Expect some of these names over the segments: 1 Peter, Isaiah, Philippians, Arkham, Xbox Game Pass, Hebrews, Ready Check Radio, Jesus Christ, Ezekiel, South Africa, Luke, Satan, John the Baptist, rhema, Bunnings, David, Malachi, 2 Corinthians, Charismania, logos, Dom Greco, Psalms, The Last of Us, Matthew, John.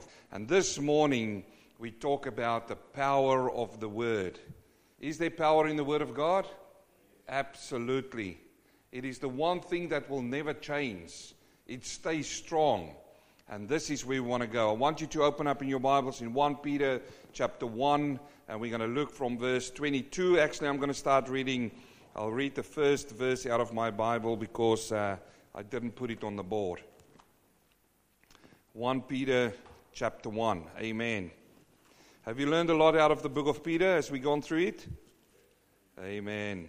of. And this morning, we talk about the power of the Word. Is there power in the Word of God? Absolutely. It is the one thing that will never change. It stays strong. And this is where we want to go. I want you to open up in your Bibles in 1 Peter chapter 1, and we're going to look from verse 22. Actually, I'm going to start reading. I'll read the first verse out of my Bible because I didn't put it on the board. 1 Peter chapter 1. Amen. Have you learned a lot out of the book of Peter as we've gone through it? Amen.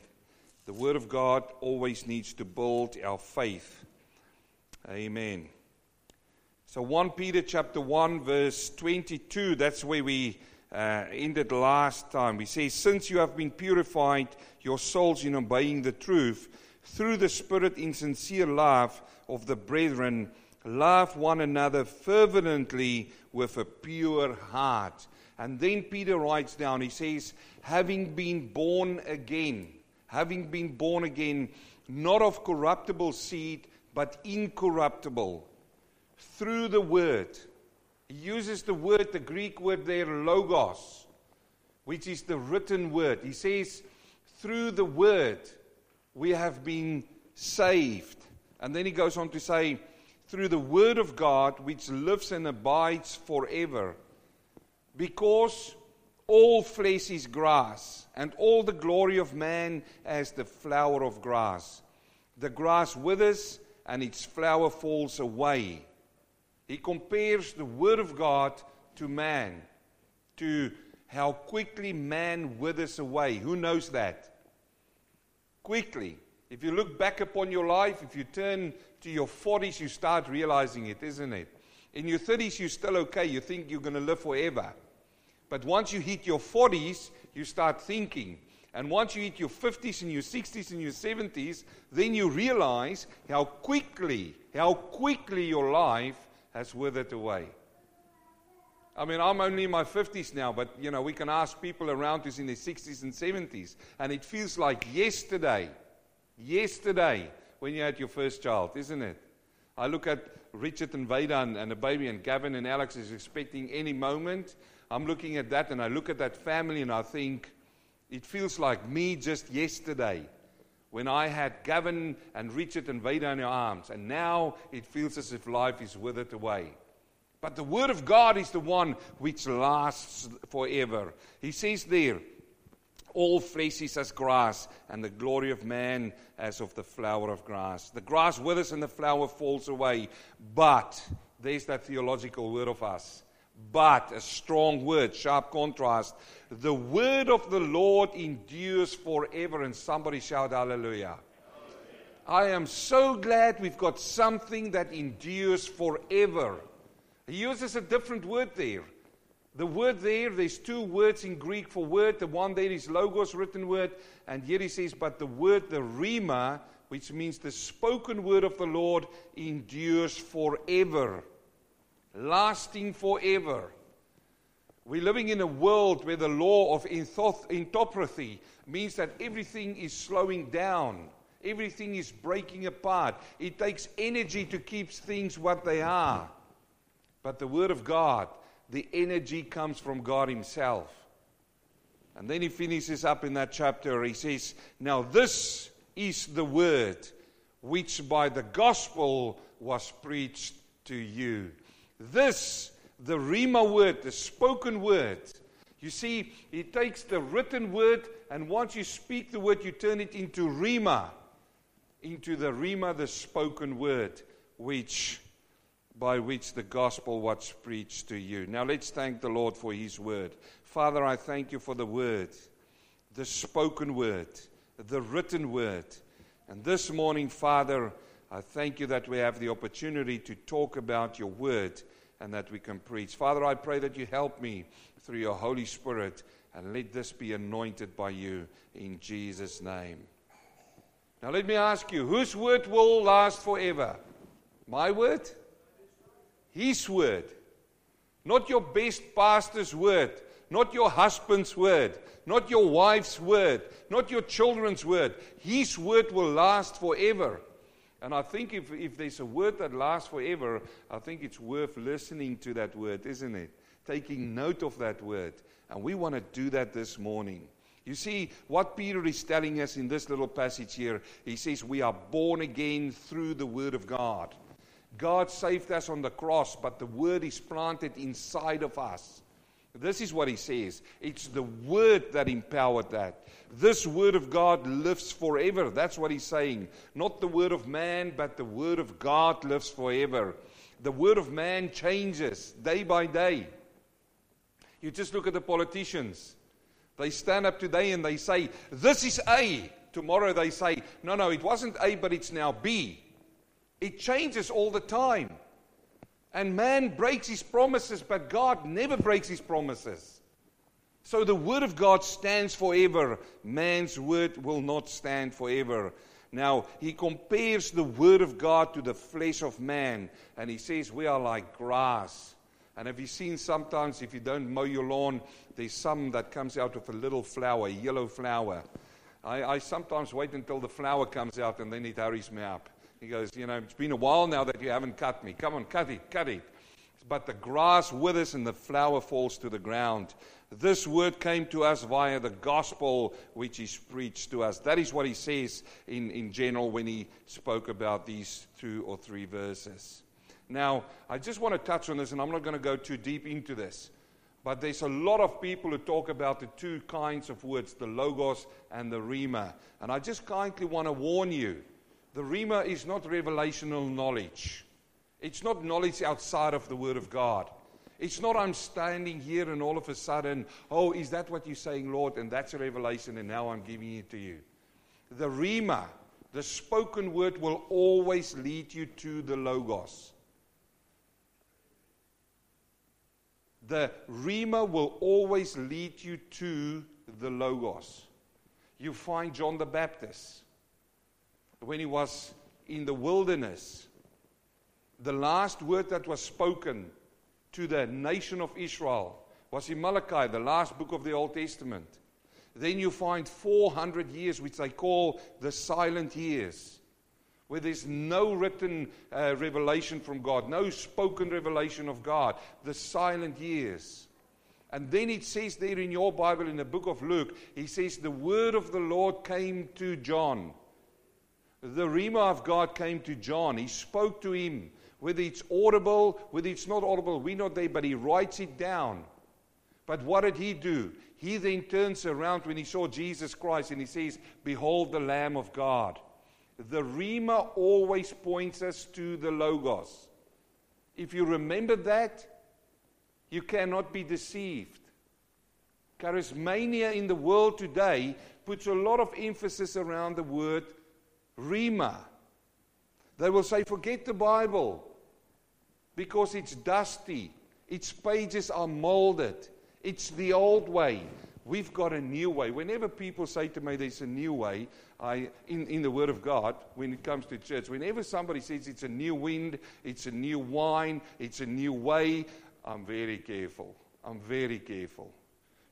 The Word of God always needs to build our faith. Amen. So 1 Peter chapter 1 verse 22, that's where we ended last time. We say, since you have been purified, your souls in obeying the truth, through the Spirit in sincere love of the brethren, love one another fervently with a pure heart. And then Peter writes down, he says, having been born again, not of corruptible seed, but incorruptible, through the Word. He uses the word, the Greek word there, logos, which is the written word. He says, through the Word, we have been saved. And then he goes on to say, through the Word of God, which lives and abides forever. Because all flesh is grass, and all the glory of man as the flower of grass. The grass withers, and its flower falls away. He compares the Word of God to man, to how quickly man withers away. Who knows that? Quickly. If you look back upon your life, if you turn to your 40s, you start realizing it, isn't it? In your 30s, you're still okay. You think you're going to live forever. But once you hit your 40s, you start thinking. And once you hit your 50s and your 60s and your 70s, then you realize how quickly your life has withered away. I mean, I'm only in my 50s now, but, you know, we can ask people around who's in their 60s and 70s, and it feels like yesterday, when you had your first child, isn't it? I look at Richard and Veda and the baby, and Gavin and Alex is expecting any moment. I'm looking at that, and I look at that family, and I think, it feels like me just yesterday when I had Gavin and Richard and Veda in your arms. And now it feels as if life is withered away. But the Word of God is the one which lasts forever. He says there, all flesh is as grass, and the glory of man as of the flower of grass. The grass withers and the flower falls away. But, there's that theological word of us. But, a strong word, sharp contrast. The word of the Lord endures forever. And somebody shout hallelujah. Hallelujah. I am so glad we've got something that endures forever. He uses a different word there. The word there, there's two words in Greek for word. The one there is logos, written word. And here he says, but the word, the rhema, which means the spoken word of the Lord, endures forever. Lasting forever. We're living in a world where the law of entropy means that everything is slowing down. Everything is breaking apart. It takes energy to keep things what they are. But the Word of God, the energy comes from God Himself. And then he finishes up in that chapter. He says, now this is the Word which by the gospel was preached to you. This, the Rhema word, the spoken word. You see, he takes the written word, and once you speak the word, you turn it into Rhema. Into the Rhema, the spoken word, which, by which the gospel was preached to you. Now let's thank the Lord for His word. Father, I thank you for the word, the spoken word, the written word. And this morning, Father, I thank you that we have the opportunity to talk about your word and that we can preach. Father, I pray that you help me through your Holy Spirit and let this be anointed by you in Jesus' name. Now let me ask you, whose word will last forever? My word? His word. Not your best pastor's word. Not your husband's word. Not your wife's word. Not your children's word. His word will last forever. And I think if there's a word that lasts forever, I think it's worth listening to that word, isn't it? Taking note of that word. And we want to do that this morning. You see, what Peter is telling us in this little passage here, he says we are born again through the word of God. God saved us on the cross, but the word is planted inside of us. This is what he says. It's the word that empowered that. This word of God lives forever. That's what he's saying. Not the word of man, but the word of God lives forever. The word of man changes day by day. You just look at the politicians. They stand up today and they say, this is A. Tomorrow they say, no, it wasn't A, but it's now B. It changes all the time. And man breaks his promises, but God never breaks his promises. So the word of God stands forever. Man's word will not stand forever. Now, he compares the word of God to the flesh of man. And he says, we are like grass. And have you seen sometimes, if you don't mow your lawn, there's some that comes out of a little flower, a yellow flower. I sometimes wait until the flower comes out, and then it hurries me up. He goes, it's been a while now that you haven't cut me. Come on, cut it. But the grass withers and the flower falls to the ground. This word came to us via the gospel which is preached to us. That is what he says in general when he spoke about these 2 or 3 verses. Now, I just want to touch on this, and I'm not going to go too deep into this. But there's a lot of people who talk about the 2 kinds of words, the logos and the rhema. And I just kindly want to warn you, the rhema is not revelational knowledge. It's not knowledge outside of the Word of God. It's not I'm standing here and all of a sudden, oh, is that what you're saying, Lord? And that's a revelation, and now I'm giving it to you. The rhema, the spoken word, will always lead you to the logos. The rhema will always lead you to the logos. You find John the Baptist. When he was in the wilderness, the last word that was spoken to the nation of Israel was in Malachi, the last book of the Old Testament. Then you find 400 years, which they call the silent years, where there's no written revelation from God, no spoken revelation of God, the silent years. And then it says there in your Bible, in the book of Luke, he says, the word of the Lord came to John. The rhema of God came to John. He spoke to him. Whether it's audible, whether it's not audible, we're not there, but he writes it down. But what did he do? He then turns around when he saw Jesus Christ and he says, behold the Lamb of God. The rhema always points us to the logos. If you remember that, you cannot be deceived. Charismania in the world today puts a lot of emphasis around the word rhema. They will say, forget the Bible because it's dusty. Its pages are molded. It's the old way. We've got a new way. Whenever people say to me there's a new way, in the Word of God, when it comes to church, whenever somebody says it's a new wind, it's a new wine, it's a new way, I'm very careful. I'm very careful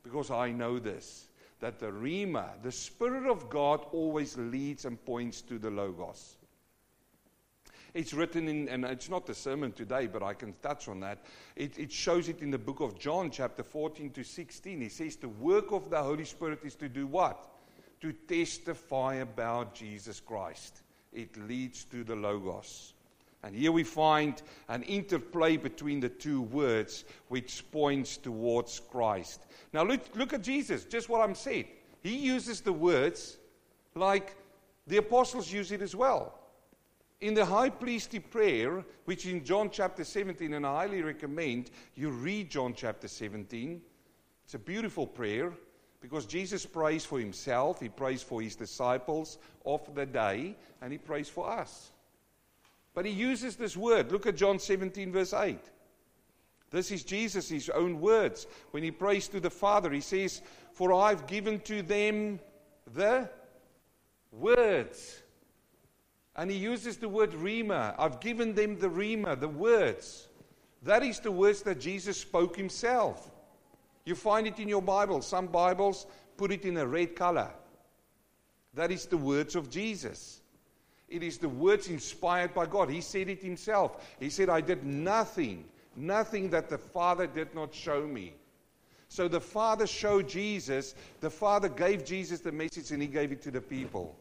because I know this. That the rhema, the Spirit of God, always leads and points to the logos. It's written in, and it's not the sermon today, but I can touch on that. It shows it in the book of John, chapter 14 to 16. He says the work of the Holy Spirit is to do what? To testify about Jesus Christ. It leads to the logos. And here we find an interplay between the 2 words, which points towards Christ. Now look at Jesus, just what I'm saying. He uses the words like the apostles use it as well. In the high priestly prayer, which in John chapter 17, and I highly recommend you read John chapter 17. It's a beautiful prayer because Jesus prays for himself, he prays for his disciples of the day, and he prays for us. But he uses this word. Look at John 17, verse 8. This is Jesus, his own words. When he prays to the Father, he says, for I've given to them the words. And he uses the word rhema. I've given them the rhema, the words. That is the words that Jesus spoke himself. You find it in your Bible. Some Bibles put it in a red color. That is the words of Jesus. It is the words inspired by God. He said it himself. He said, I did nothing that the Father did not show me. So the Father showed Jesus, the Father gave Jesus the message, and he gave it to the people.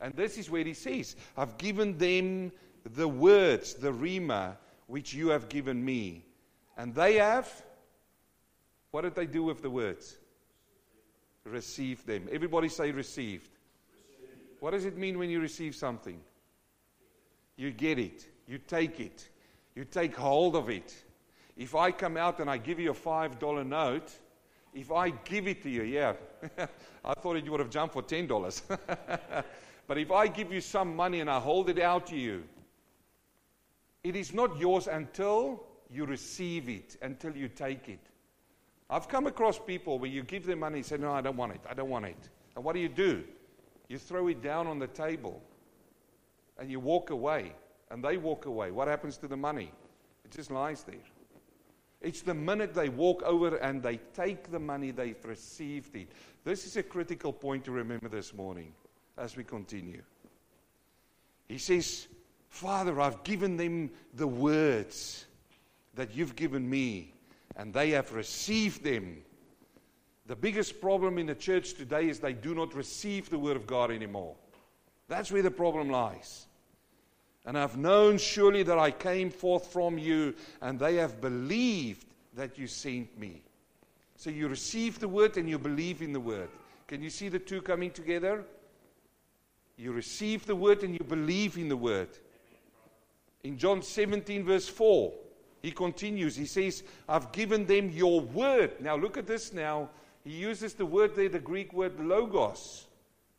And this is where he says, I've given them the words, the rhema, which you have given me. And they have, what did they do with the words? Received them. Everybody say received. What does it mean when you receive something? You get it. You take it. You take hold of it. If I come out and I give you a $5 note, if I give it to you, yeah, I thought you would have jumped for $10. But if I give you some money and I hold it out to you, it is not yours until you receive it, until you take it. I've come across people where you give them money and say, no, I don't want it. I don't want it. And what do? You throw it down on the table and you walk away, and they walk away. What happens to the money? It just lies there. It's the minute they walk over and they take the money, they've received it. This is a critical point to remember this morning as we continue. He says, Father, I've given them the words that you've given me, and they have received them. The biggest problem in the church today is they do not receive the word of God anymore. That's where the problem lies. And I've known surely that I came forth from you, and they have believed that you sent me. So you receive the word and you believe in the word. Can you see the two coming together? You receive the word and you believe in the word. In John 17 verse 4, he continues. He says, I've given them your word. Now look at this now. He uses the word there, the Greek word logos.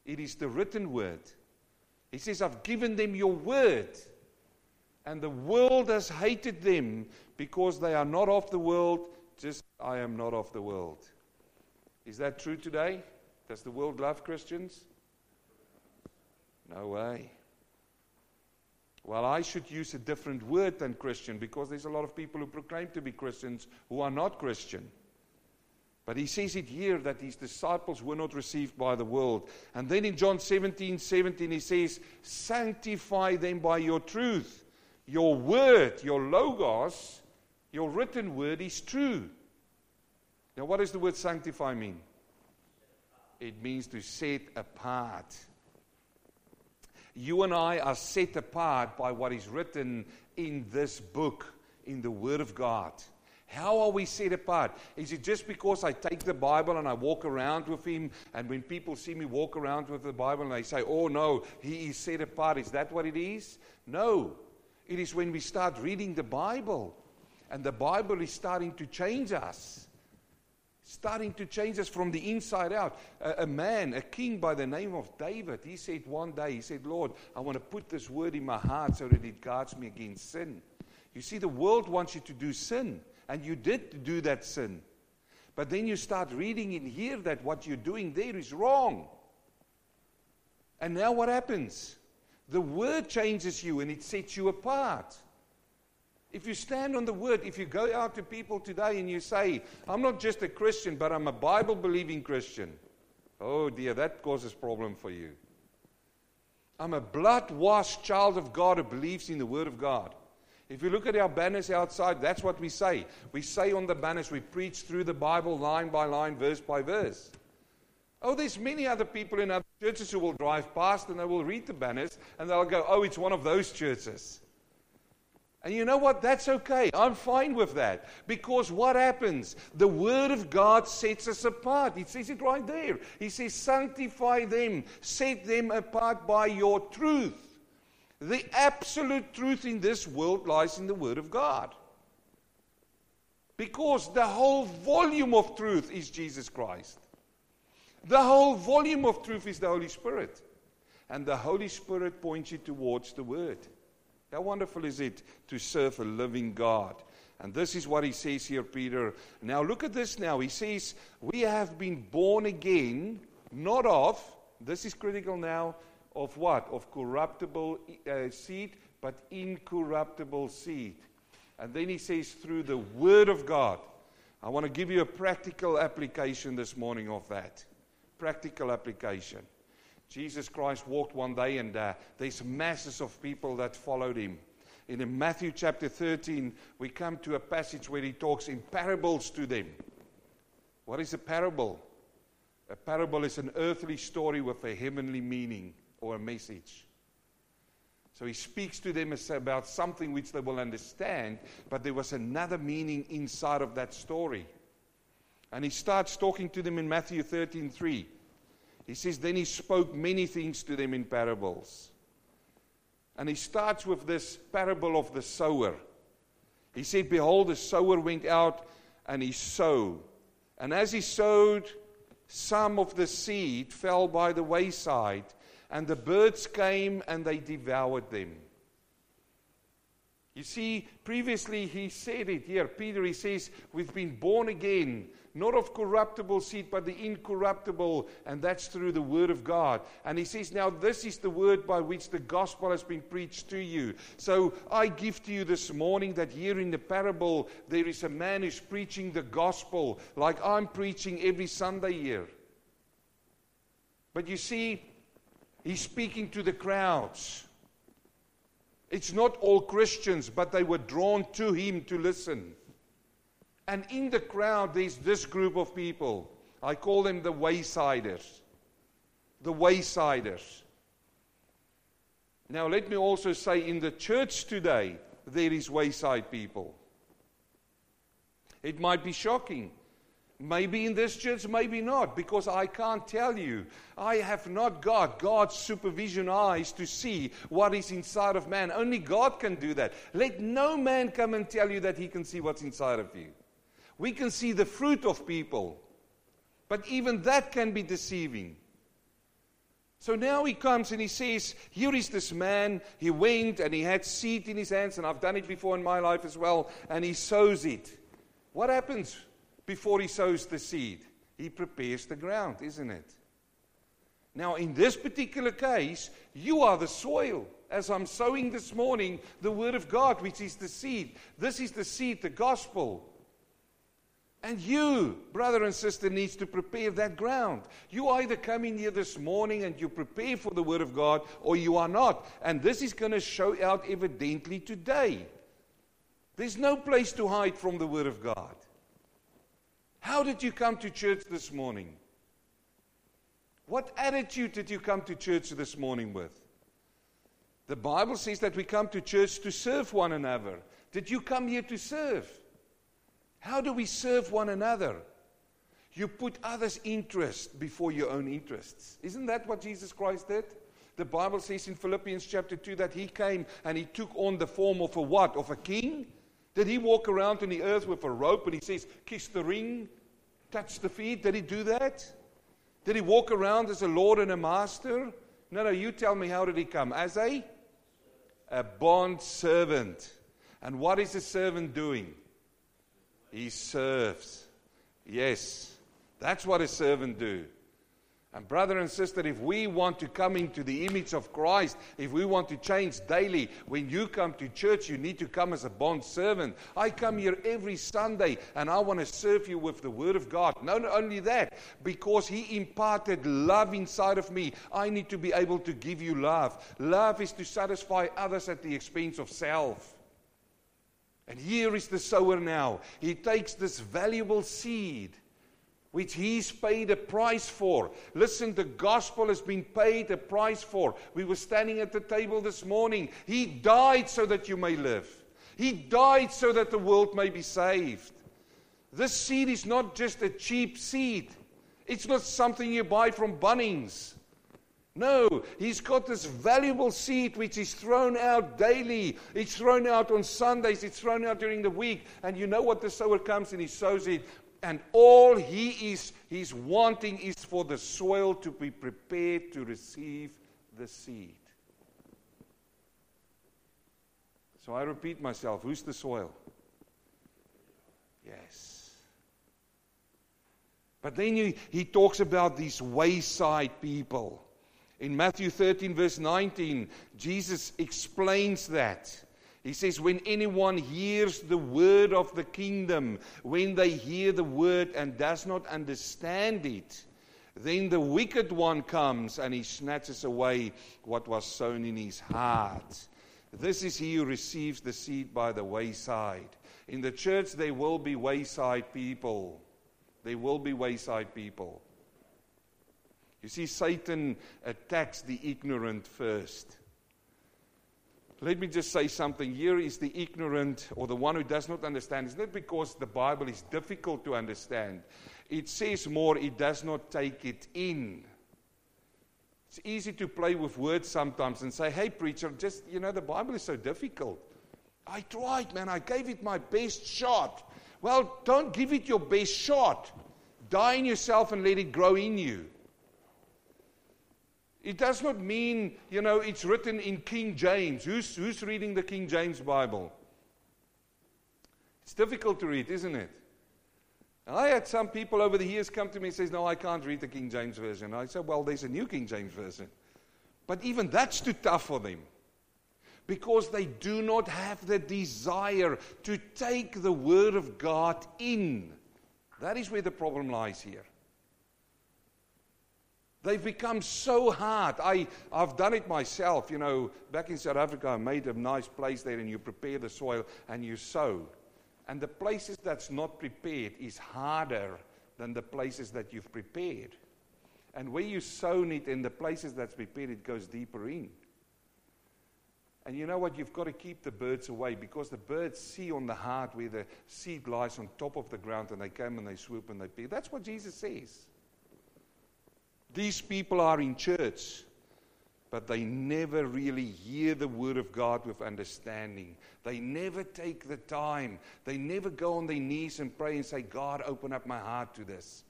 It is the written word. He says, I've given them your word. And the world has hated them because they are not of the world, just I am not of the world. Is that true today? Does the world love Christians? No way. Well, I should use a different word than Christian, because there's a lot of people who proclaim to be Christians who are not Christian. But he says it here that his disciples were not received by the world. And then in John 17:17, he says, sanctify them by your truth. Your word, your logos, your written word is true. Now, what does the word sanctify mean? It means to set apart. You and I are set apart by what is written in this book, in the Word of God. How are we set apart? Is it just because I take the Bible and I walk around with him, and when people see me walk around with the Bible and they say, oh no, he is set apart. Is that what it is? No. It is when we start reading the Bible, and the Bible is starting to change us. Starting to change us from the inside out. A king by the name of David, he said one day, he said, Lord, I want to put this word in my heart so that it guards me against sin. You see, the world wants you to do sin, and you did do that sin. But then you start reading in here that what you're doing there is wrong. And now what happens? The word changes you and it sets you apart. If you stand on the word, if you go out to people today and you say, I'm not just a Christian, but I'm a Bible-believing Christian. Oh dear, that causes problem for you. I'm a blood-washed child of God who believes in the word of God. If you look at our banners outside, that's what we say. We say on the banners, we preach through the Bible line by line, verse by verse. Oh, there's many other people in other churches who will drive past and they will read the banners and they'll go, oh, it's one of those churches. And you know what? That's okay. I'm fine with that. Because what happens? The Word of God sets us apart. It says it right there. He says, sanctify them, set them apart by your truth. The absolute truth in this world lies in the Word of God. Because the whole volume of truth is Jesus Christ. The whole volume of truth is the Holy Spirit. And the Holy Spirit points you towards the Word. How wonderful is it to serve a living God? And this is what he says here, Peter. Now look at this now. He says, we have been born again, not of, this is critical now, of what? Of corruptible seed, but incorruptible seed. And then he says, through the word of God. I want to give you a practical application this morning of that. Practical application. Jesus Christ walked one day, and there's masses of people that followed him. In Matthew chapter 13, we come to a passage where he talks in parables to them. What is a parable? A parable is an earthly story with a heavenly meaning or a message. So he speaks to them about something which they will understand, but there was another meaning inside of that story. And he starts talking to them in Matthew 13:3. He says, then he spoke many things to them in parables. And he starts with this parable of the sower. He said, behold, the sower went out and he sowed. And as he sowed, some of the seed fell by the wayside, and the birds came and they devoured them. You see, previously he said it here. Peter, he says, we've been born again, not of corruptible seed, but the incorruptible, and that's through the word of God. And he says, now this is the word by which the gospel has been preached to you. So I give to you this morning that here in the parable, there is a man who's preaching the gospel, like I'm preaching every Sunday here. But you see, he's speaking to the crowds. It's not all Christians, but they were drawn to him to listen. And in the crowd, there's this group of people. I call them the waysiders. The waysiders. Now, let me also say, in the church today, there is wayside people. It might be shocking. Maybe in this church, maybe not, because I can't tell you. I have not got God's supervision eyes to see what is inside of man. Only God can do that. Let no man come and tell you that he can see what's inside of you. We can see the fruit of people, but even that can be deceiving. So now he comes and he says, here is this man. He went and he had seed in his hands, and I've done it before in my life as well, and he sows it. What happens? Before he sows the seed, he prepares the ground, isn't it? Now, in this particular case, you are the soil. As I'm sowing this morning, the word of God, which is the seed. This is the seed, the gospel. And you, brother and sister, needs to prepare that ground. You either come in here this morning and you prepare for the word of God, or you are not. And this is going to show out evidently today. There's no place to hide from the word of God. How did you come to church this morning? What attitude did you come to church this morning with? The Bible says that we come to church to serve one another. Did you come here to serve? How do we serve one another? You put others' interest before your own interests. Isn't that what Jesus Christ did? The Bible says in Philippians chapter 2 that he came and he took on the form of a what? Of a king? Did he walk around on the earth with a rope and he says, kiss the ring, touch the feet? Did he do that? Did he walk around as a lord and a master? No, you tell me, how did he come? As a bond servant. And what is a servant doing? He serves. Yes, that's what a servant do. And brother and sister, if we want to come into the image of Christ, if we want to change daily, when you come to church, you need to come as a bond servant. I come here every Sunday, and I want to serve you with the word of God. Not only that, because he imparted love inside of me, I need to be able to give you love. Love is to satisfy others at the expense of self. And here is the sower now. He takes this valuable seed, which he's paid a price for. Listen, the gospel has been paid a price for. We were standing at the table this morning. He died so that you may live. He died so that the world may be saved. This seed is not just a cheap seed. It's not something you buy from Bunnings. No, he's got this valuable seed which is thrown out daily. It's thrown out on Sundays. It's thrown out during the week. And you know what? The sower comes and he sows it. And all he's wanting is for the soil to be prepared to receive the seed. So I repeat myself, who's the soil? Yes. But then he talks about these wayside people. In Matthew 13 verse 19, Jesus explains that. He says, when anyone hears the word of the kingdom, when they hear the word and does not understand it, Then the wicked one comes and he snatches away what was sown in his heart. This is he who receives the seed by the wayside. In the church, there will be wayside people. There will be wayside people. You see, Satan attacks the ignorant first. Let me just say something. Here is the ignorant, or the one who does not understand. It's not because the Bible is difficult to understand. It says more, it does not take it in. It's easy to play with words sometimes and say, hey, preacher, just, the Bible is so difficult. I tried, man. I gave it my best shot. Well, don't give it your best shot. Die in yourself and let it grow in you. It does not mean, it's written in King James. Who's reading the King James Bible? It's difficult to read, isn't it? I had some people over the years come to me and say, no, I can't read the King James Version. I said, well, there's a new King James Version. But even that's too tough for them. Because they do not have the desire to take the Word of God in. That is where the problem lies here. They've become so hard. I've done it myself. Back in South Africa, I made a nice place there, and you prepare the soil and you sow. And the places that's not prepared is harder than the places that you've prepared. And where you've sown it in the places that's prepared, it goes deeper in. And you know what? You've got to keep the birds away, because the birds see on the heart where the seed lies on top of the ground, and they come and they swoop and they peer. That's what Jesus says. These people are in church, but they never really hear the Word of God with understanding. They never take the time. They never go on their knees and pray and say, God, open up my heart to this.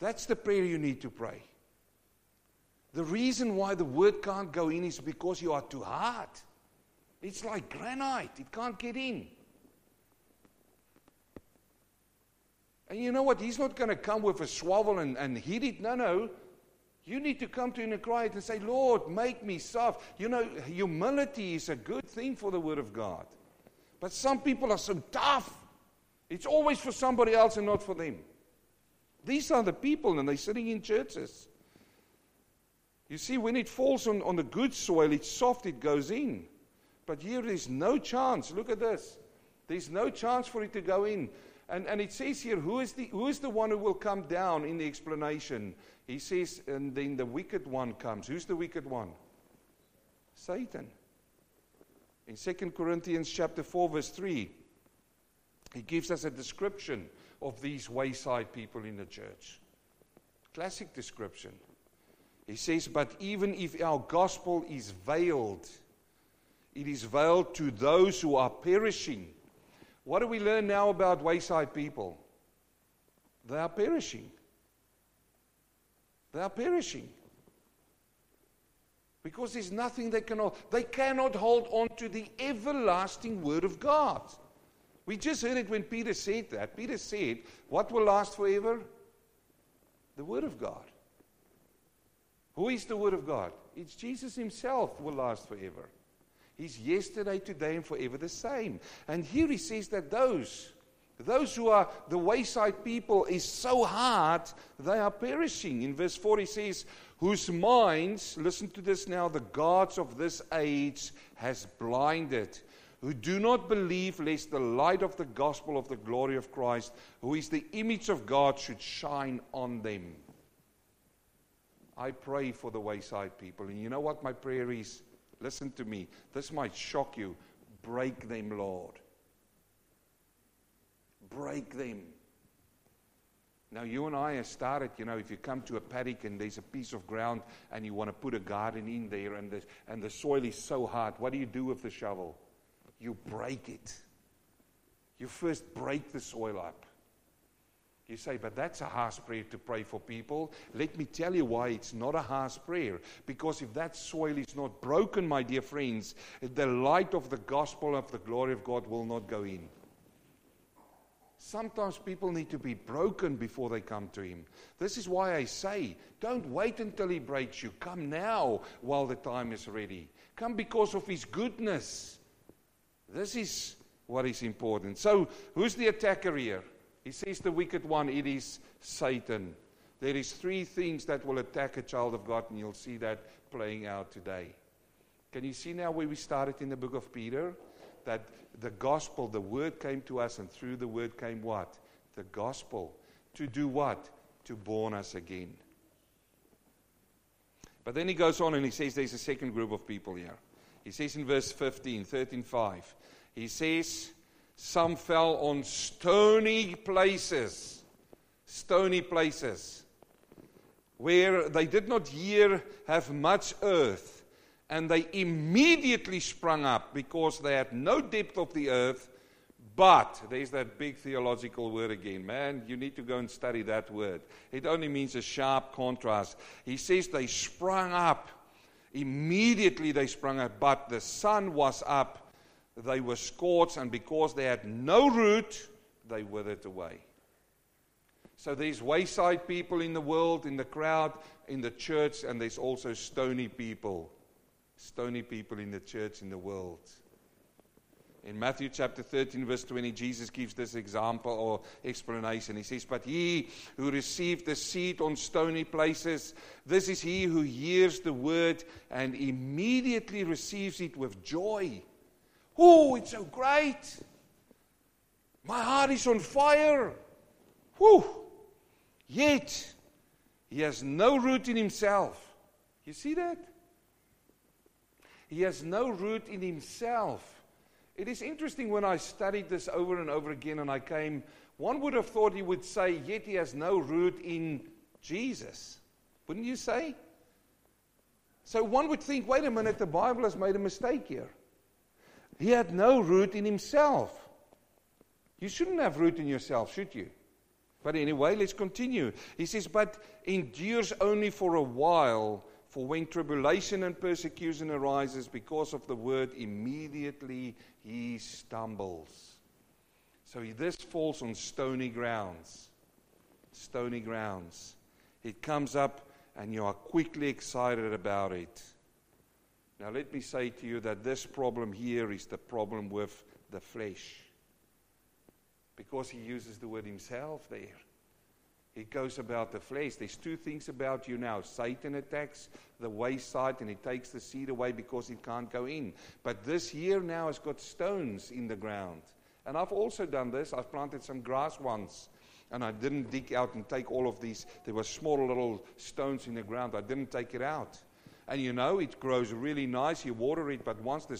That's the prayer you need to pray. The reason why the Word can't go in is because you are too hard. It's like granite. It can't get in. And you know what? He's not going to come with a swavel and hit it. No. You need to come to him and cry and say, Lord, make me soft. Humility is a good thing for the Word of God. But some people are so tough. It's always for somebody else and not for them. These are the people, and they're sitting in churches. You see, when it falls on the good soil, it's soft, it goes in. But here there's no chance. Look at this. There's no chance for it to go in. And it says here, who is the one who will come down in the explanation? He says, and then the wicked one comes. Who's the wicked one? Satan. In 2 Corinthians chapter 4, verse 3, he gives us a description of these wayside people in the church. Classic description. He says, but even if our gospel is veiled, it is veiled to those who are perishing. What do we learn now about wayside people? They are perishing. They are perishing. Because there's nothing they can hold. They cannot hold on to the everlasting Word of God. We just heard it when Peter said that. Peter said, what will last forever? The Word of God. Who is the Word of God? It's Jesus himself will last forever. He's yesterday, today, and forever the same. And here he says that those who are the wayside people is so hard, they are perishing. In verse 4 he says, whose minds, listen to this now, the gods of this age has blinded, who do not believe lest the light of the gospel of the glory of Christ, who is the image of God, should shine on them. I pray for the wayside people. And you know what my prayer is? Listen to me. This might shock you. Break them, Lord. Break them. Now, you and I have started, if you come to a paddock and there's a piece of ground and you want to put a garden in there and the soil is so hard, what do you do with the shovel? You break it. You first break the soil up. You say, but that's a harsh prayer to pray for people. Let me tell you why it's not a harsh prayer. Because if that soil is not broken, my dear friends, the light of the gospel of the glory of God will not go in. Sometimes people need to be broken before they come to him. This is why I say, don't wait until he breaks you. Come now while the time is ready. Come because of his goodness. This is what is important. So, who's the attacker here? He says the wicked one, it is Satan. There is three things that will attack a child of God, and you'll see that playing out today. Can you see now where we started in the book of Peter? That the gospel, the word came to us, and through the word came what? The gospel. To do what? To born us again. But then he goes on and he says there's a second group of people here. He says in verse 13:5, he says, some fell on stony places. Stony places. Where they did not have much earth. And they immediately sprung up because they had no depth of the earth. But, there's that big theological word again. Man, you need to go and study that word. It only means a sharp contrast. He says they sprung up. Immediately they sprung up. But the sun was up. They were scorched. And because they had no root, they withered away. So there's wayside people in the world, in the crowd, in the church. And there's also stony people. Stony people in the church, in the world. In Matthew chapter 13, verse 20, Jesus gives this example or explanation. He says, but he who received the seed on stony places, this is he who hears the word and immediately receives it with joy. Oh, it's so great. My heart is on fire. Whew. Yet, he has no root in himself. You see that? He has no root in himself. It is interesting when I studied this over and over again and I came, one would have thought he would say, yet he has no root in Jesus. Wouldn't you say? So one would think, wait a minute, the Bible has made a mistake here. He had no root in himself. You shouldn't have root in yourself, should you? But anyway, let's continue. He says, but endures only for a while, for when tribulation and persecution arises because of the word, immediately he stumbles. So this falls on stony grounds. Stony grounds. It comes up and you are quickly excited about it. Now let me say to you that this problem here is the problem with the flesh. Because he uses the word himself there. It goes about the flesh. There's two things about you now. Satan attacks the wayside and he takes the seed away because it can't go in. But this here now has got stones in the ground. And I've also done this. I've planted some grass once. And I didn't dig out and take all of these. There were small little stones in the ground. I didn't take it out. And you know, it grows really nice. You water it. But once the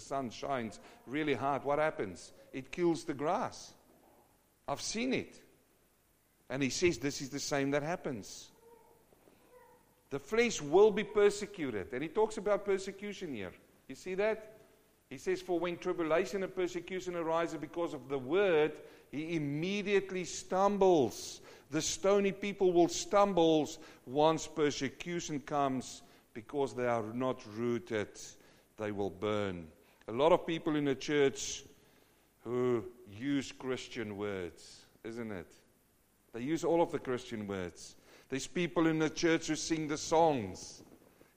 sun shines really hard, what happens? It kills the grass. I've seen it. And he says this is the same that happens. The flesh will be persecuted. And he talks about persecution here. You see that? He says, for when tribulation and persecution arises because of the word, he immediately stumbles. The stony people will stumble once persecution comes because they are not rooted. They will burn. A lot of people in the church who use Christian words, isn't it? They use all of the Christian words. There's people in the church who sing the songs.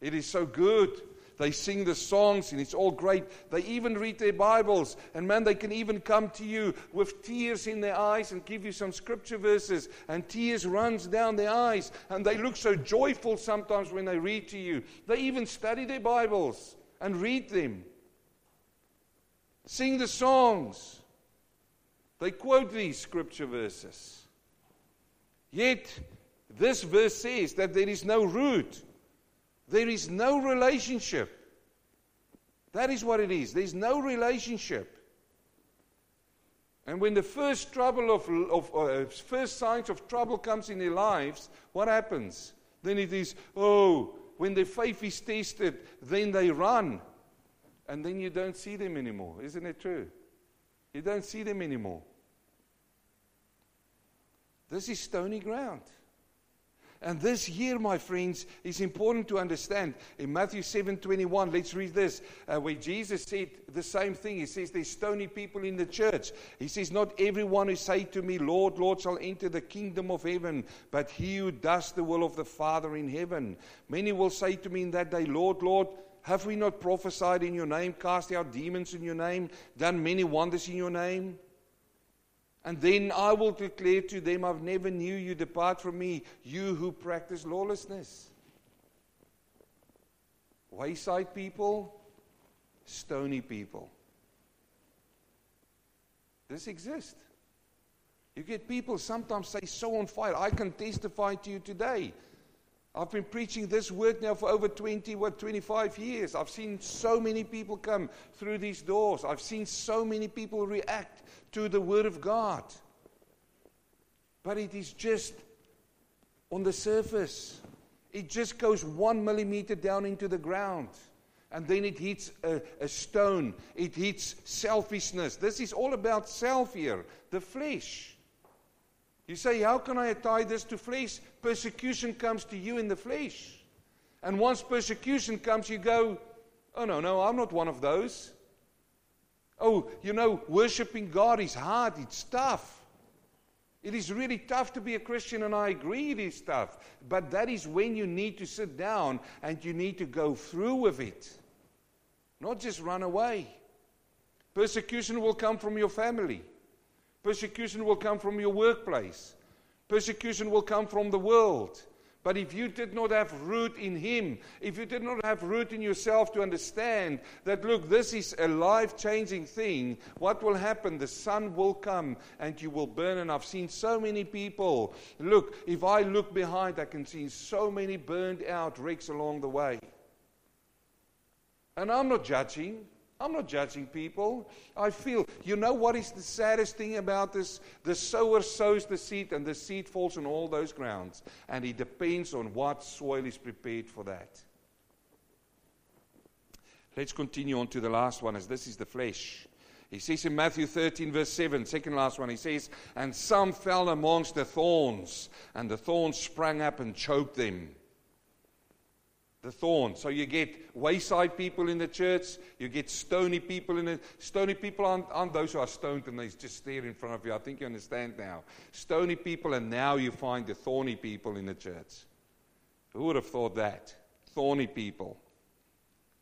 It is so good. They sing the songs and it's all great. They even read their Bibles. And man, they can even come to you with tears in their eyes and give you some scripture verses. And tears runs down their eyes. And they look so joyful sometimes when they read to you. They even study their Bibles and read them. Sing the songs. They quote these scripture verses. Yet, this verse says that there is no root. There is no relationship. That is what it is. There is no relationship. And when the first trouble first signs of trouble comes in their lives, what happens? Then it is, when their faith is tested, then they run. And then you don't see them anymore. Isn't it true? You don't see them anymore. This is stony ground. And this here, my friends, is important to understand. In Matthew 7:21, let's read this, where Jesus said the same thing. He says there's stony people in the church. He says, not everyone who say to me, Lord, Lord, shall enter the kingdom of heaven, but he who does the will of the Father in heaven. Many will say to me in that day, Lord, Lord, have we not prophesied in your name, cast out demons in your name, done many wonders in your name? And then I will declare to them, I've never knew you. Depart from me, you who practice lawlessness. Wayside people, stony people. This exists. You get people sometimes say, so on fire. I can testify to you today. I've been preaching this word now for over 25 years. I've seen so many people come through these doors. I've seen so many people react to the word of God. But it is just on the surface. It just goes 1 millimeter down into the ground. And then it hits a stone. It hits selfishness. This is all about self here, the flesh. You say, how can I tie this to flesh? Persecution comes to you in the flesh. And once persecution comes, you go, oh, no, I'm not one of those. Oh, worshiping God is hard. It's tough. It is really tough to be a Christian, and I agree it is tough. But that is when you need to sit down and you need to go through with it. Not just run away. Persecution will come from your family. Persecution will come from your workplace. Persecution will come from the world. But if you did not have root in Him, if you did not have root in yourself to understand that, look, this is a life-changing thing, what will happen? The sun will come and you will burn. And I've seen so many people. Look, if I look behind, I can see so many burned-out wrecks along the way. And I'm not judging. I'm not judging people. I feel, what is the saddest thing about this? The sower sows the seed, and the seed falls on all those grounds. And it depends on what soil is prepared for that. Let's continue on to the last one, as this is the flesh. He says in Matthew 13, verse 7, second last one, he says, and some fell amongst the thorns, and the thorns sprang up and choked them. The thorn. So you get wayside people in the church. You get stony people in it. Stony people aren't those who are stoned and they just stare in front of you. I think you understand now. Stony people, and now you find the thorny people in the church. Who would have thought that? Thorny people.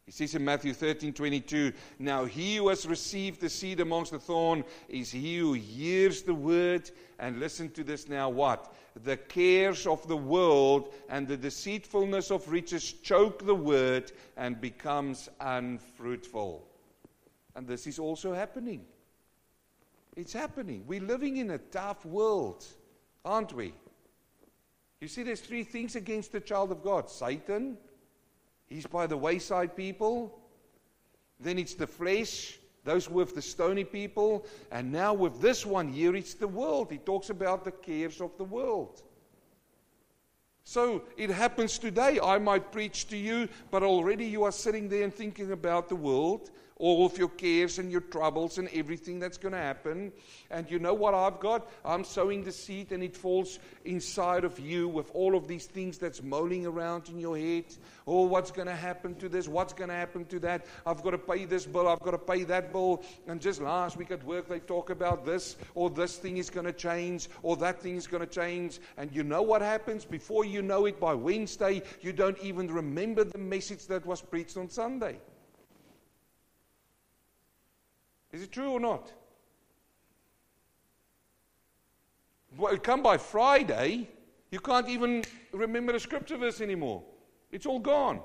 He says in Matthew 13:22, now he who has received the seed amongst the thorn is he who hears the word, and listen to this now, what? The cares of the world and the deceitfulness of riches choke the word and becomes unfruitful. And this is also happening. It's happening. We're living in a tough world, aren't we? You see, there's three things against the child of God. Satan. He's by the wayside people. Then it's the flesh, those with the stony people. And now with this one here, it's the world. He talks about the cares of the world. So it happens today. I might preach to you, but already you are sitting there and thinking about the world, all of your cares and your troubles and everything that's going to happen. And you know what I've got? I'm sowing the seed, and it falls inside of you with all of these things that's mulling around in your head. Oh, what's going to happen to this? What's going to happen to that? I've got to pay this bill. I've got to pay that bill. And just last week at work, they talk about this, or this thing is going to change, or that thing is going to change. And you know what happens? Before you know it, by Wednesday, you don't even remember the message that was preached on Sunday. Is it true or not? Well, come by Friday, you can't even remember a scripture verse anymore. It's all gone.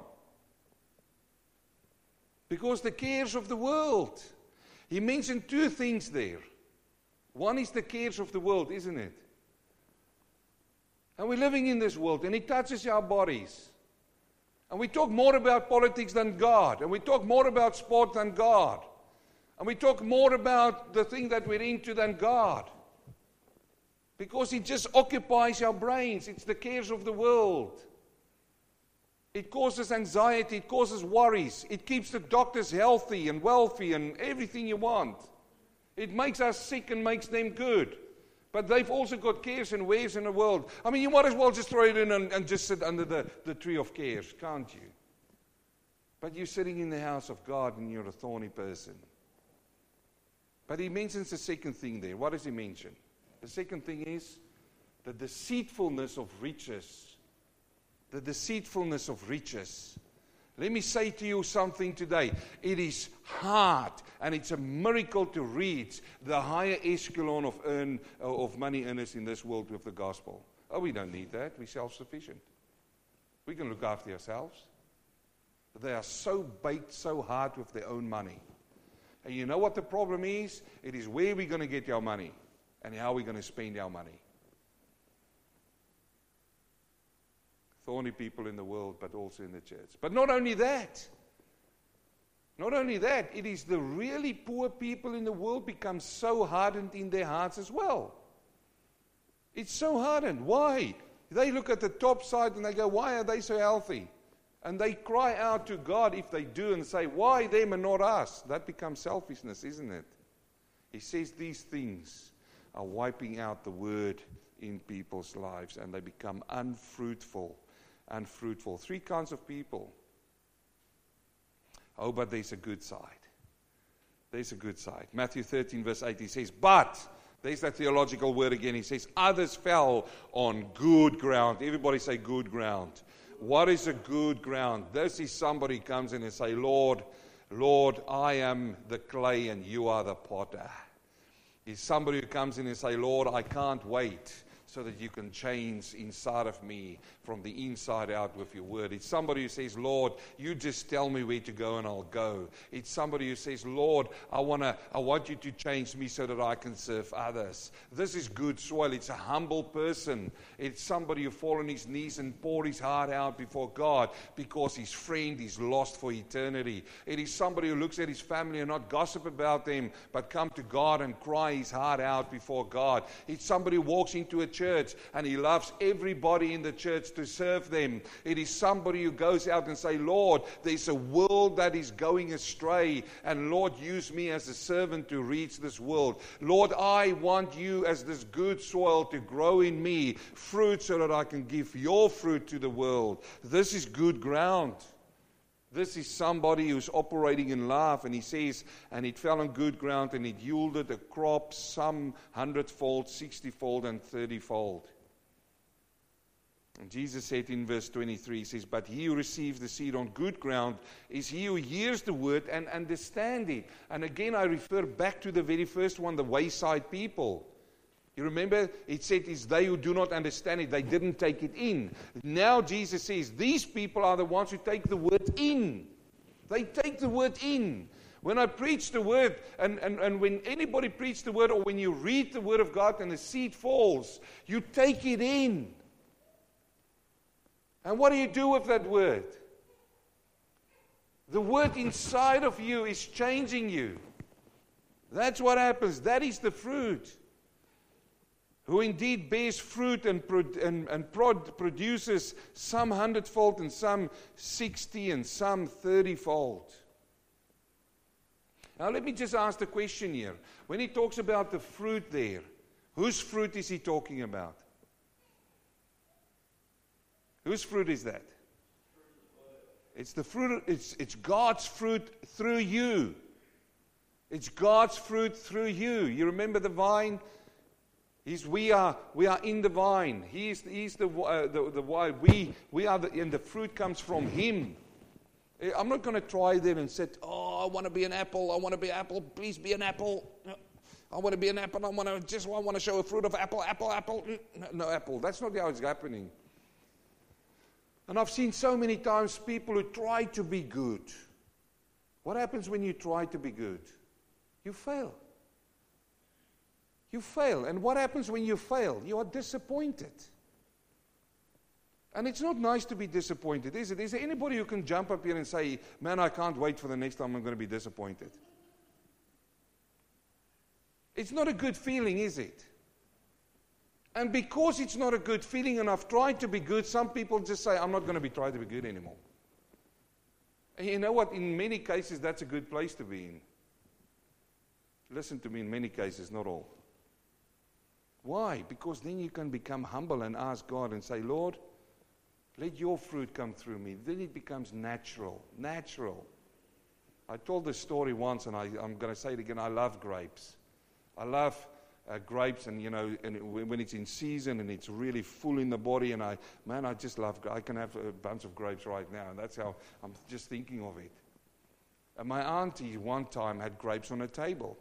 Because the cares of the world. He mentioned two things there. One is the cares of the world, isn't it? And we're living in this world, and it touches our bodies. And we talk more about politics than God. And we talk more about sport than God. And we talk more about the thing that we're into than God. Because it just occupies our brains. It's the cares of the world. It causes anxiety. It causes worries. It keeps the doctors healthy and wealthy and everything you want. It makes us sick and makes them good. But they've also got cares and waves in the world. I mean, you might as well just throw it in and just sit under the tree of cares, can't you? But you're sitting in the house of God and you're a thorny person. But he mentions the second thing there. What does he mention? The second thing is the deceitfulness of riches. The deceitfulness of riches. Let me say to you something today. It is hard, and it's a miracle to reach the higher echelon of money earners in this world with the gospel. Oh, we don't need that. We're self-sufficient. We can look after ourselves. But they are so baked so hard with their own money. And you know what the problem is? It is where we're going to get our money and how we're going to spend our money. Thorny people in the world, but also in the church. But not only that, it is the really poor people in the world become so hardened in their hearts as well. It's so hardened. Why? They look at the top side and they go, why are they so healthy? And they cry out to God if they do and say, why them and not us? That becomes selfishness, isn't it? He says these things are wiping out the word in people's lives, and they become unfruitful. Unfruitful. Three kinds of people. Oh, but there's a good side. There's a good side. Matthew 13 verse 8, he says, but, there's that theological word again, he says, others fell on good ground. Everybody say good ground. What is a good ground? This is somebody comes in and say, Lord, I am the clay and you are the potter. It's somebody who comes in and say, Lord, I can't wait so that you can change inside of me from the inside out with your word. It's somebody who says, Lord, you just tell me where to go and I'll go. It's somebody who says, Lord, I want you to change me so that I can serve others. This is good soil. It's a humble person. It's somebody who falls on his knees and poured his heart out before God because his friend is lost for eternity. It is somebody who looks at his family and not gossip about them, but come to God and cry his heart out before God. It's somebody who walks into a church and he loves everybody in the church to serve them. It is somebody who goes out and say, Lord, there's a world that is going astray, and Lord, use me as a servant to reach this world. Lord, I want you as this good soil to grow in me fruit so that I can give your fruit to the world. This is good ground. This is somebody who's operating in love, and he says, and it fell on good ground, and it yielded a crop, some 100-fold, 60-fold, and 30-fold. And Jesus said in verse 23, he says, but he who receives the seed on good ground is he who hears the word and understands it. And again, I refer back to the very first one, the wayside people. You remember, it said it's they who do not understand it. They didn't take it in. Now Jesus says these people are the ones who take the word in. They take the word in. When I preach the word, and when anybody preaches the word, or when you read the word of God and the seed falls, you take it in. And what do you do with that word? The word inside of you is changing you. That's what happens. That is the fruit. Who indeed bears fruit and produces some 100-fold and some 60 and some 30-fold. Now let me just ask the question here. When he talks about the fruit there, whose fruit is he talking about? Whose fruit is that? It's the fruit. It's God's fruit through you. It's God's fruit through you. You remember the vine? We are in the vine. He is the vine. And the fruit comes from him. I'm not going to try them and say, oh, I want to be an apple. Please be an apple. No, I want to be an apple. I want to show a fruit of apple. No apple. That's not how it's happening. And I've seen so many times people who try to be good. What happens when you try to be good? You fail. You fail. And what happens when you fail? You are disappointed. And it's not nice to be disappointed, is it? Is there anybody who can jump up here and say, man, I can't wait for the next time I'm going to be disappointed? It's not a good feeling, is it? And because it's not a good feeling, and I've tried to be good, some people just say, I'm not going to be trying to be good anymore. And you know what? In many cases, that's a good place to be in. Listen to me, in many cases, not all. Why? Because then you can become humble and ask God and say, Lord, let your fruit come through me. Then it becomes natural. Natural. I told this story once, and I'm going to say it again. I love grapes. I love grapes, and you know, and when it's in season and it's really full in the body, and I just love, I can have a bunch of grapes right now, and that's how I'm just thinking of it. And my auntie one time had grapes on a table.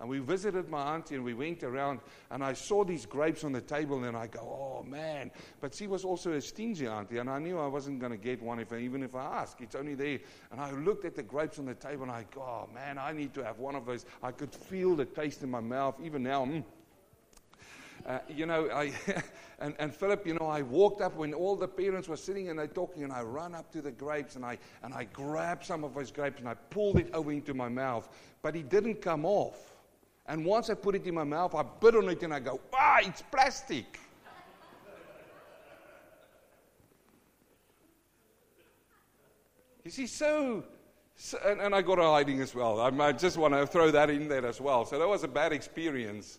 And we visited my auntie and we went around and I saw these grapes on the table and I go, oh man. But she was also a stingy auntie and I knew I wasn't going to get one even if I asked. It's only there. And I looked at the grapes on the table and I go, oh man, I need to have one of those. I could feel the taste in my mouth even now. And Philip, you know, I walked up when all the parents were sitting and they're talking, and I run up to the grapes and I grabbed some of those grapes and I pulled it over into my mouth. But it didn't come off. And once I put it in my mouth, I bit on it and I go, ah, it's plastic. You see, and I got a hiding as well. I just want to throw that in there as well. So that was a bad experience.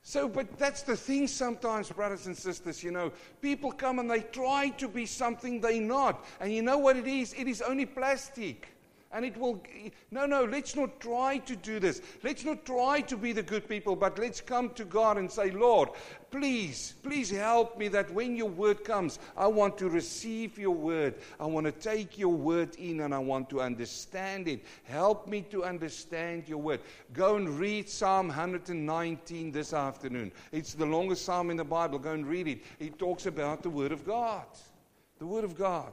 So, but that's the thing sometimes, brothers and sisters, you know, people come and they try to be something they're not. And you know what it is? It is only plastic. And it will, no, let's not try to do this. Let's not try to be the good people, but let's come to God and say, Lord, please help me that when your word comes, I want to receive your word. I want to take your word in and I want to understand it. Help me to understand your word. Go and read Psalm 119 this afternoon. It's the longest psalm in the Bible. Go and read it. It talks about the word of God. The word of God.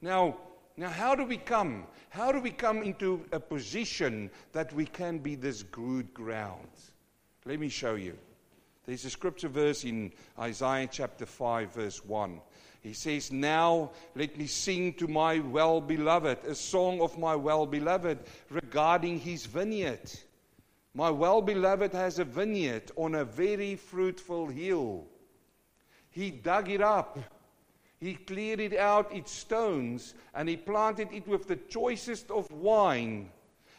Now, how do we come? How do we come into a position that we can be this good ground? Let me show you. There's a scripture verse in Isaiah chapter 5, verse 1. He says, now let me sing to my well-beloved, a song of my well-beloved regarding his vineyard. My well-beloved has a vineyard on a very fruitful hill. He dug it up. He cleared it out, its stones, and he planted it with the choicest of wine.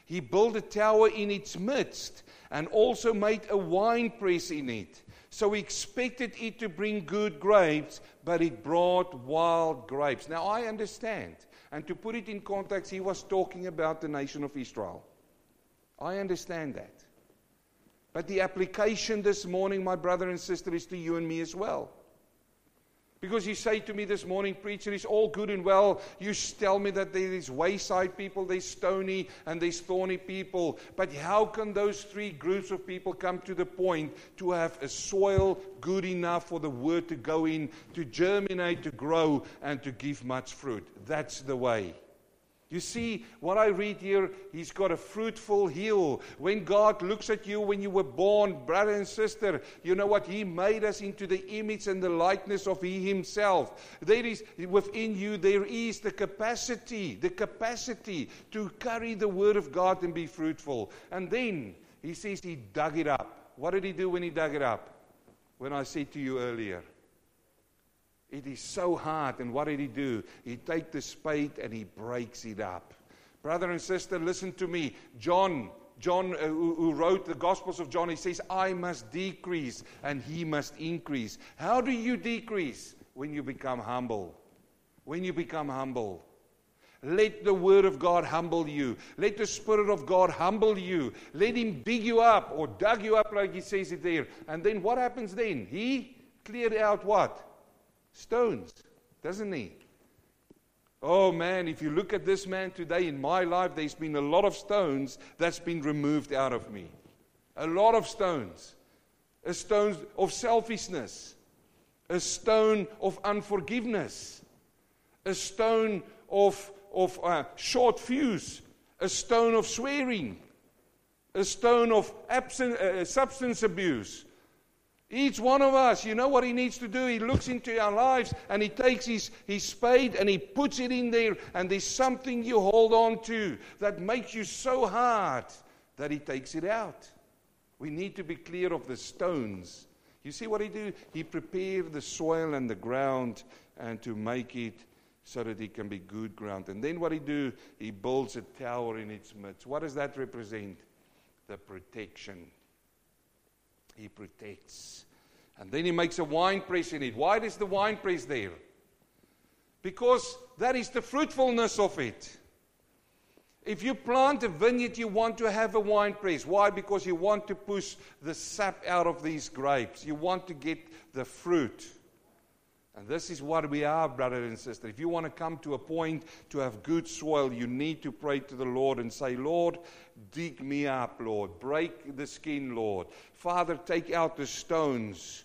He built a tower in its midst and also made a winepress in it. So he expected it to bring good grapes, but it brought wild grapes. Now I understand. And to put it in context, he was talking about the nation of Israel. I understand that. But the application this morning, my brother and sister, is to you and me as well. Because you say to me this morning, preacher, it's all good and well. You tell me that there is wayside people, there's stony and there's thorny people. But how can those three groups of people come to the point to have a soil good enough for the word to go in, to germinate, to grow, and to give much fruit? That's the way. You see, what I read here, he's got a fruitful hill. When God looks at you when you were born, brother and sister, you know what? He made us into the image and the likeness of He Himself. There is, within you, there is the capacity to carry the Word of God and be fruitful. And then, He says He dug it up. What did He do when He dug it up? When I said to you earlier, it is so hard, and what did he do? He takes the spade and he breaks it up. Brother and sister, listen to me. John, who wrote the Gospels of John, he says, I must decrease and he must increase. How do you decrease? When you become humble. When you become humble. Let the Word of God humble you. Let the Spirit of God humble you. Let Him dig you up, or dug you up like He says it there. And then what happens then? He cleared out what? Stones, doesn't he? Oh man, if you look at this man today in my life, there's been a lot of stones that's been removed out of me. A lot of stones. A stone of selfishness. A stone of unforgiveness. A stone of short fuse. A stone of swearing. A stone of substance abuse. Each one of us, you know what he needs to do? He looks into our lives and he takes his spade and he puts it in there, and there's something you hold on to that makes you so hard that he takes it out. We need to be clear of the stones. You see what he do? He prepared the soil and the ground and to make it so that it can be good ground. And then what he do? He builds a tower in its midst. What does that represent? The protection. He protects. And then he makes a wine press in it. Why is the wine press there? Because that is the fruitfulness of it. If you plant a vineyard, you want to have a wine press. Why? Because you want to push the sap out of these grapes. You want to get the fruit. And this is what we are, brother and sister. If you want to come to a point to have good soil, you need to pray to the Lord and say, Lord, dig me up, Lord. Break the skin, Lord. Father, take out the stones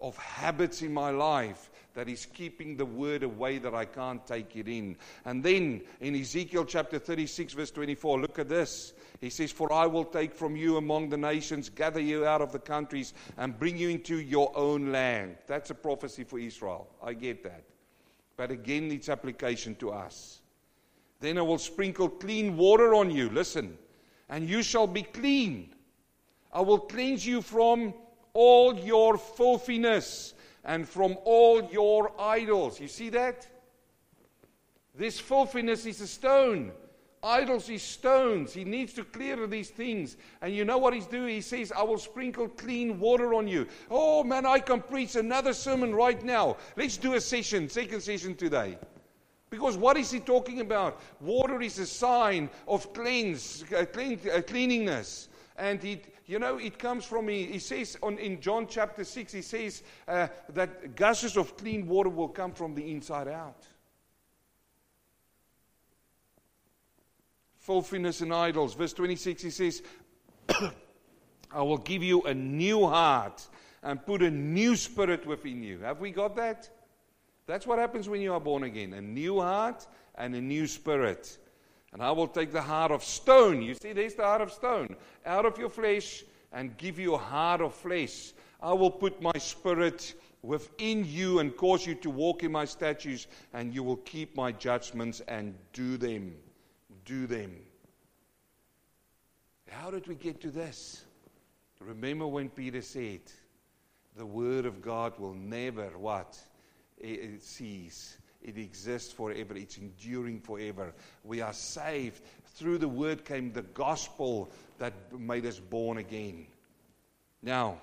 of habits in my life that is keeping the word away that I can't take it in. And then in Ezekiel chapter 36 verse 24, look at this. He says, for I will take from you among the nations, gather you out of the countries, and bring you into your own land. That's a prophecy for Israel. I get that. But again, it's application to us. Then I will sprinkle clean water on you. Listen. And you shall be clean. I will cleanse you from all your filthiness and from all your idols. You see that? This filthiness is a stone. Idols is stones. He needs to clear these things. And you know what he's doing? He says, I will sprinkle clean water on you. Oh man, I can preach another sermon right now. Let's do a session, second session today. Because what is he talking about? Water is a sign of cleanliness. And it comes from, he says in John chapter 6, he says that gushes of clean water will come from the inside out. Filthiness and idols. Verse 26, he says, I will give you a new heart and put a new spirit within you. Have we got that? That's what happens when you are born again. A new heart and a new spirit. And I will take the heart of stone. You see, there's the heart of stone. Out of your flesh and give you a heart of flesh. I will put my spirit within you and cause you to walk in my statutes, and you will keep my judgments and do them. Do them. How did we get to this? Remember when Peter said, the word of God will never what? It cease. It exists forever. It's enduring forever. We are saved. Through the word came the gospel that made us born again. Now,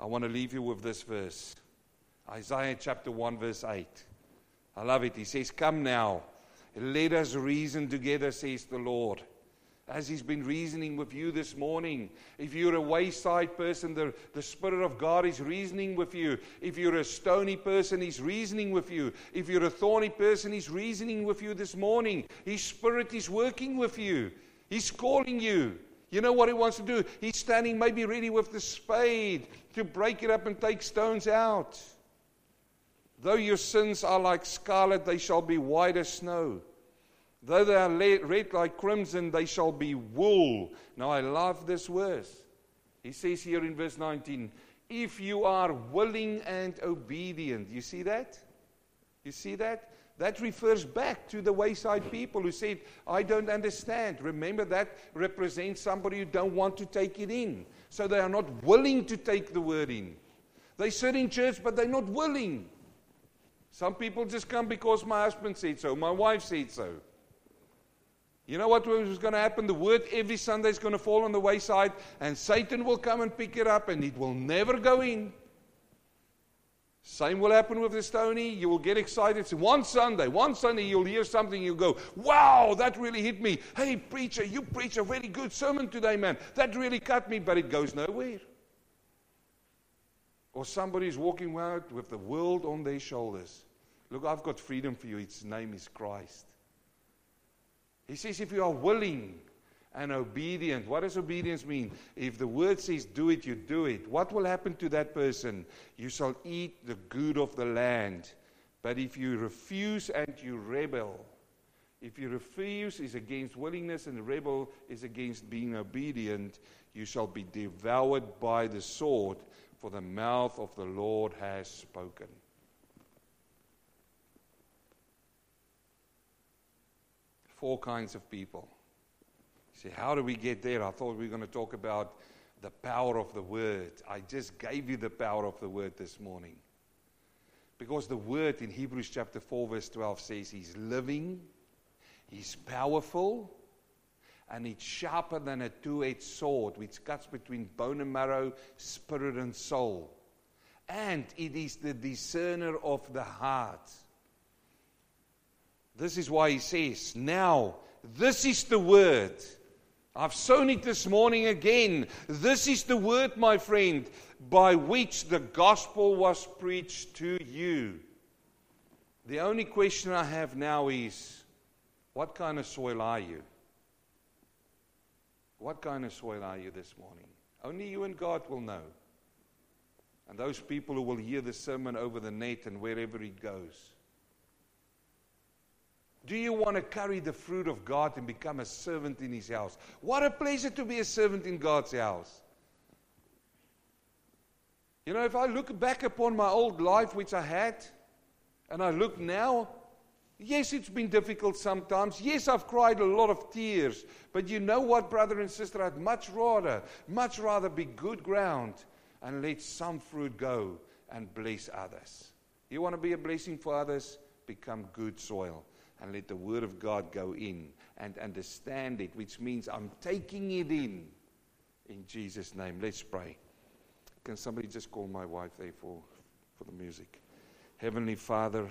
I want to leave you with this verse. Isaiah chapter 1 verse 8. I love it. He says, come now, let us reason together, says the Lord. As he's been reasoning with you this morning. If you're a wayside person, the Spirit of God is reasoning with you. If you're a stony person, he's reasoning with you. If you're a thorny person, he's reasoning with you this morning. His Spirit is working with you. He's calling you. You know what he wants to do? He's standing maybe ready with the spade to break it up and take stones out. Though your sins are like scarlet, they shall be white as snow. Though they are red like crimson, they shall be wool. Now I love this verse. He says here in verse 19, if you are willing and obedient. You see that? You see that? That refers back to the wayside people who said, I don't understand. Remember, that represents somebody who don't want to take it in. So they are not willing to take the word in. They sit in church, but they're not willing. Some people just come because my husband said so, my wife said so. You know what was going to happen? The word every Sunday is going to fall on the wayside, and Satan will come and pick it up, and it will never go in. Same will happen with the stony. You will get excited. So one Sunday you'll hear something, you'll go, wow, that really hit me. Hey, preacher, you preach a really good sermon today, man. That really cut me, but it goes nowhere. Or somebody's walking out with the world on their shoulders. Look, I've got freedom for you. Its name is Christ. He says, if you are willing and obedient. What does obedience mean? If the word says do it, you do it. What will happen to that person? You shall eat the good of the land. But if you refuse and you rebel, if you refuse is against willingness and rebel is against being obedient, you shall be devoured by the sword, for the mouth of the Lord has spoken. Four kinds of people. See, how do we get there? I thought we were going to talk about the power of the word. I just gave you the power of the word this morning. Because the word in Hebrews chapter 4 verse 12 says he's living, he's powerful, and it's sharper than a two-edged sword, which cuts between bone and marrow, spirit and soul. And it is the discerner of the heart. This is why he says, now This is the word. I've sown it this morning again. This is the word, my friend, by which the gospel was preached to you. The only question I have now is, what kind of soil are you? What kind of soil are you this morning? Only you and God will know. And those people who will hear the sermon over the net and wherever it goes. Do you want to carry the fruit of God and become a servant in His house? What a pleasure to be a servant in God's house. You know, if I look back upon my old life which I had, and I look now, yes, it's been difficult sometimes. Yes, I've cried a lot of tears. But you know what, brother and sister, I'd much rather be good ground and let some fruit go and bless others. You want to be a blessing for others? Become good soil. And let the word of God go in and understand it, which means I'm taking it in Jesus' name. Let's pray. Can somebody just call my wife there for the music? Heavenly Father,